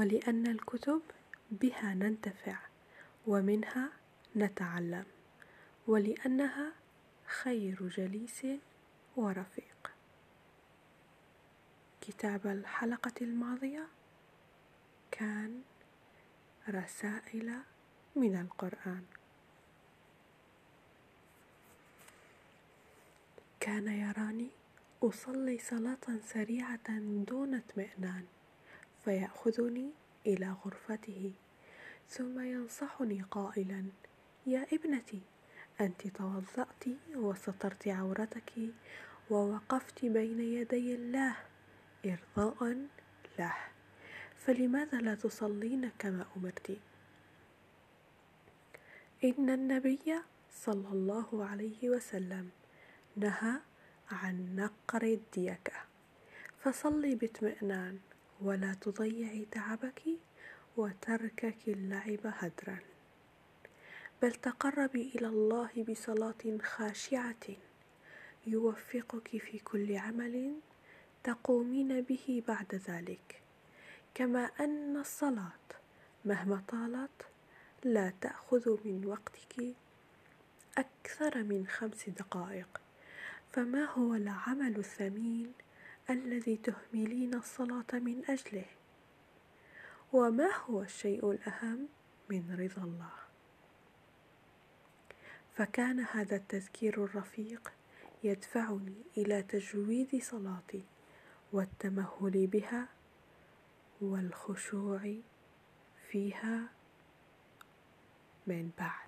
ولأن الكتب بها ننتفع ومنها نتعلم، ولأنها خير جليس ورفيق. كتاب الحلقة الماضية كان رسائل من القرآن. كان يراني أصلي صلاة سريعة دون اطمئنان، فيأخذني إلى غرفته ثم ينصحني قائلا: يا ابنتي، أنت توضأت وسترت عورتك ووقفت بين يدي الله إرضاء له، فلماذا لا تصلين كما أمرت؟ إن النبي صلى الله عليه وسلم نهى عن نقر الديكة، فصلي باطمئنان ولا تضيعي تعبك وتركك اللعب هدرا، بل تقربي إلى الله بصلاة خاشعة يوفقك في كل عمل تقومين به بعد ذلك، كما أن الصلاة مهما طالت لا تأخذ من وقتك أكثر من 5 دقائق، فما هو العمل الثمين الذي تهملين الصلاة من أجله؟ وما هو الشيء الأهم من رضا الله؟ فكان هذا التذكير الرفيق يدفعني إلى تجويد صلاتي والتمهل بها والخشوع فيها من بعد.